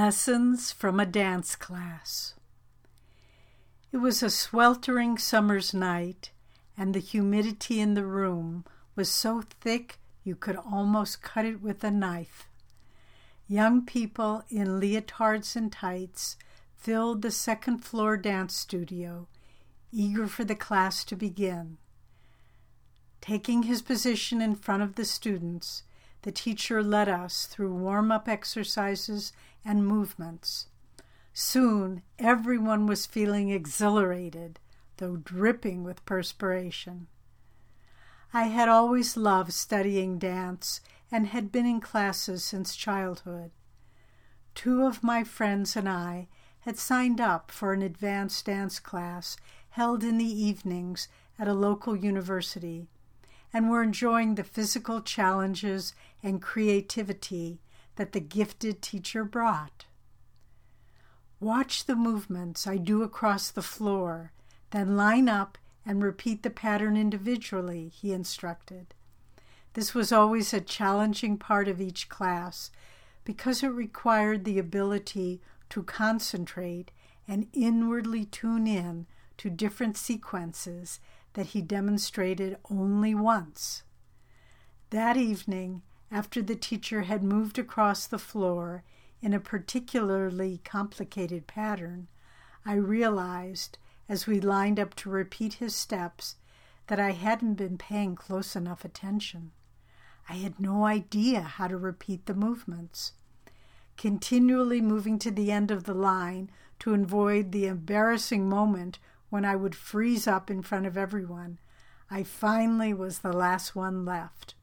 Lessons from a Dance Class. It was a sweltering summer's night, and the humidity in the room was so thick you could almost cut it with a knife. Young people in leotards and tights filled the second-floor dance studio, eager for the class to begin. Taking his position in front of the students, the teacher led us through warm-up exercises and movements. Soon, everyone was feeling exhilarated, though dripping with perspiration. I had always loved studying dance and had been in classes since childhood. Two of my friends and I had signed up for an advanced dance class held in the evenings at a local university, and were enjoying the physical challenges and creativity that the gifted teacher brought. Watch the movements I do across the floor, then line up and repeat the pattern individually, he instructed. This was always a challenging part of each class because it required the ability to concentrate and inwardly tune in to different sequences that he demonstrated only once. That evening, after the teacher had moved across the floor in a particularly complicated pattern, I realized, as we lined up to repeat his steps, that I hadn't been paying close enough attention. I had no idea how to repeat the movements. Continually moving to the end of the line to avoid the embarrassing moment when I would freeze up in front of everyone, I finally was the last one left.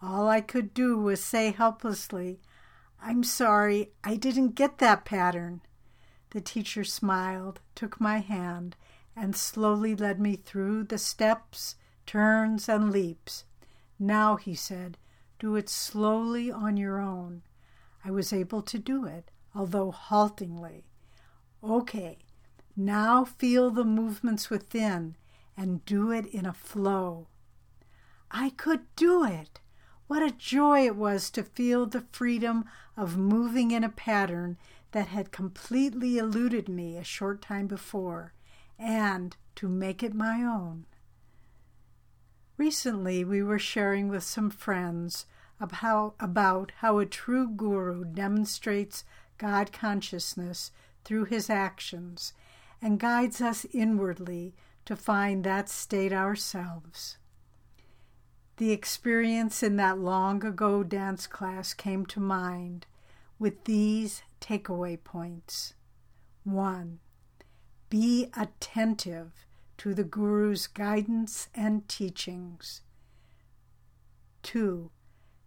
All I could do was say helplessly, "I'm sorry, I didn't get that pattern." The teacher smiled, took my hand, and slowly led me through the steps, turns, and leaps. "Now," he said, "do it slowly on your own." I was able to do it, although haltingly. "Okay. Now feel the movements within and do it in a flow." I could do it! What a joy it was to feel the freedom of moving in a pattern that had completely eluded me a short time before, and to make it my own. Recently, we were sharing with some friends about how a true guru demonstrates God consciousness through his actions and guides us inwardly to find that state ourselves. The experience in that long-ago dance class came to mind with these takeaway points. 1. Be attentive to the guru's guidance and teachings. 2.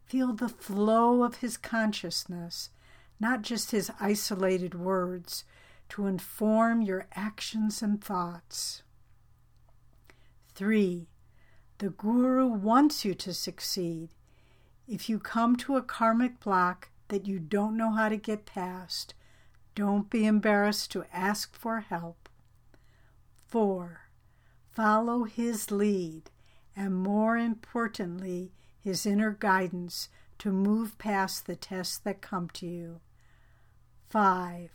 Feel the flow of his consciousness, not just his isolated words, to inform your actions and thoughts. 3. The guru wants you to succeed. If you come to a karmic block that you don't know how to get past, don't be embarrassed to ask for help. 4. Follow his lead, and more importantly, his inner guidance to move past the tests that come to you. 5.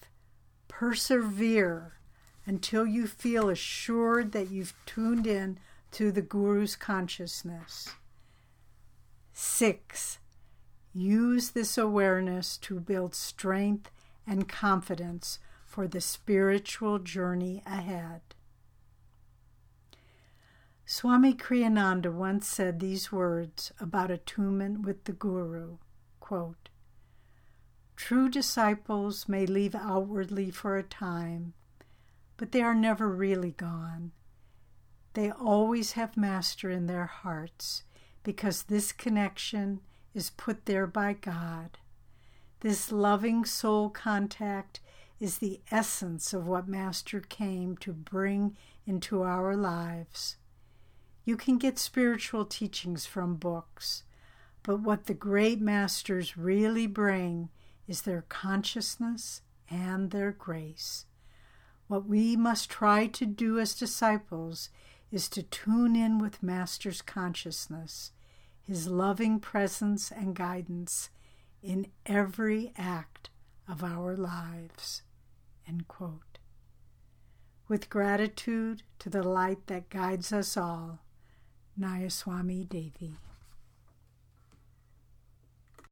Persevere until you feel assured that you've tuned in to the guru's consciousness. 6. Use this awareness to build strength and confidence for the spiritual journey ahead. Swami Kriyananda once said these words about attunement with the guru, quote, "True disciples may leave outwardly for a time, but they are never really gone. They always have master in their hearts, because this connection is put there by God. This loving soul contact is the essence of what Master came to bring into our lives. You can get spiritual teachings from books, but what the great masters really bring is their consciousness and their grace. What we must try to do as disciples is to tune in with Master's consciousness, his loving presence and guidance in every act of our lives." End quote. With gratitude to the light that guides us all, Nayaswami Devi.